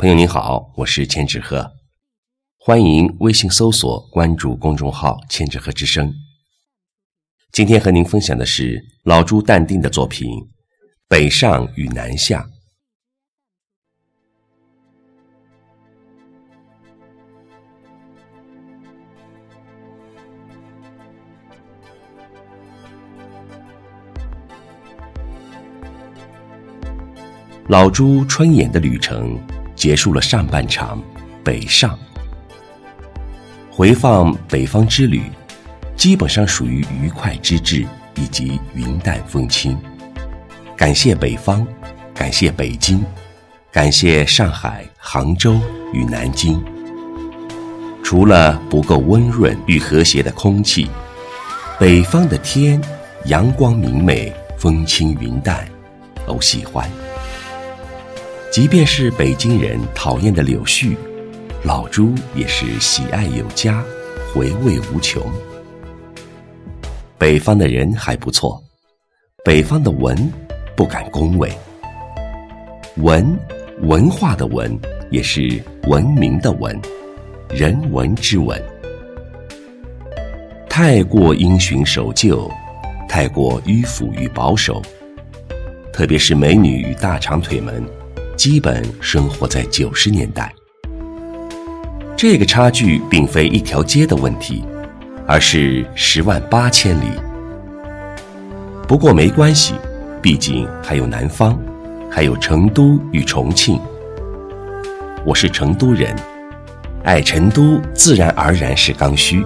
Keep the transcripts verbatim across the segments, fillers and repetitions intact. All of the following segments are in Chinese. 朋友您好，我是千纸鹤，欢迎微信搜索关注公众号千纸鹤之声。今天和您分享的是老朱淡定的作品《北上与南下》。老朱春眼的旅程结束了上半场北上，回放北方之旅基本上属于愉快之至以及云淡风轻，感谢北方，感谢北京，感谢上海、杭州与南京。除了不够温润与和谐的空气，北方的天阳光明媚，风轻云淡，都喜欢。即便是北京人讨厌的柳絮，老朱也是喜爱有加，回味无穷。北方的人还不错，北方的文不敢恭维，文文化的文也是文明的文，人文之文。太过因循守旧，太过迂腐与保守，特别是美女与大长腿们基本生活在九十年代。这个差距并非一条街的问题，而是十万八千里。不过没关系，毕竟还有南方，还有成都与重庆。我是成都人，爱成都自然而然是刚需。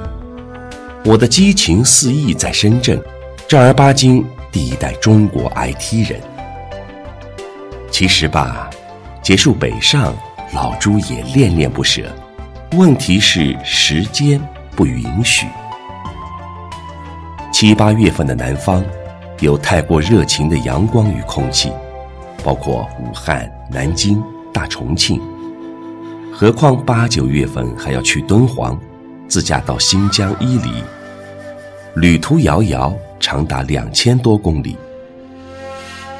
我的激情四溢在深圳，正儿八经第一代中国 I T 人。其实吧，结束北上，老朱也恋恋不舍，问题是时间不允许。七八月份的南方有太过热情的阳光与空气，包括武汉、南京、大重庆，何况八九月份还要去敦煌，自驾到新疆伊犁，旅途遥遥，长达两千多公里。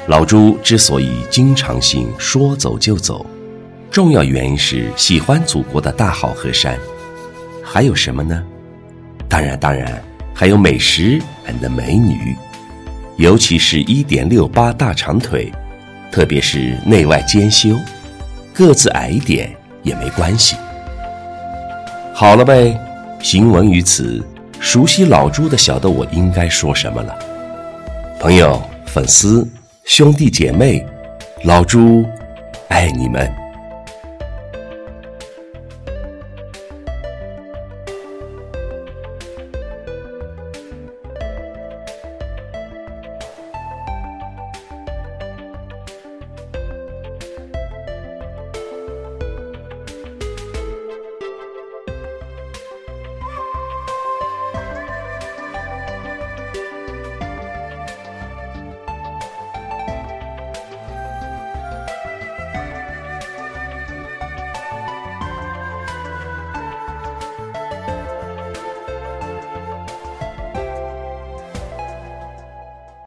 老朱之所以经常性说走就走，重要原因是喜欢祖国的大好河山。还有什么呢？当然当然还有美食 and 美女，尤其是 一点六八 大长腿，特别是内外兼修，各自矮一点也没关系。好了呗，行文于此，熟悉老朱的晓得我应该说什么了。朋友、粉丝、兄弟姐妹，老朱爱你们。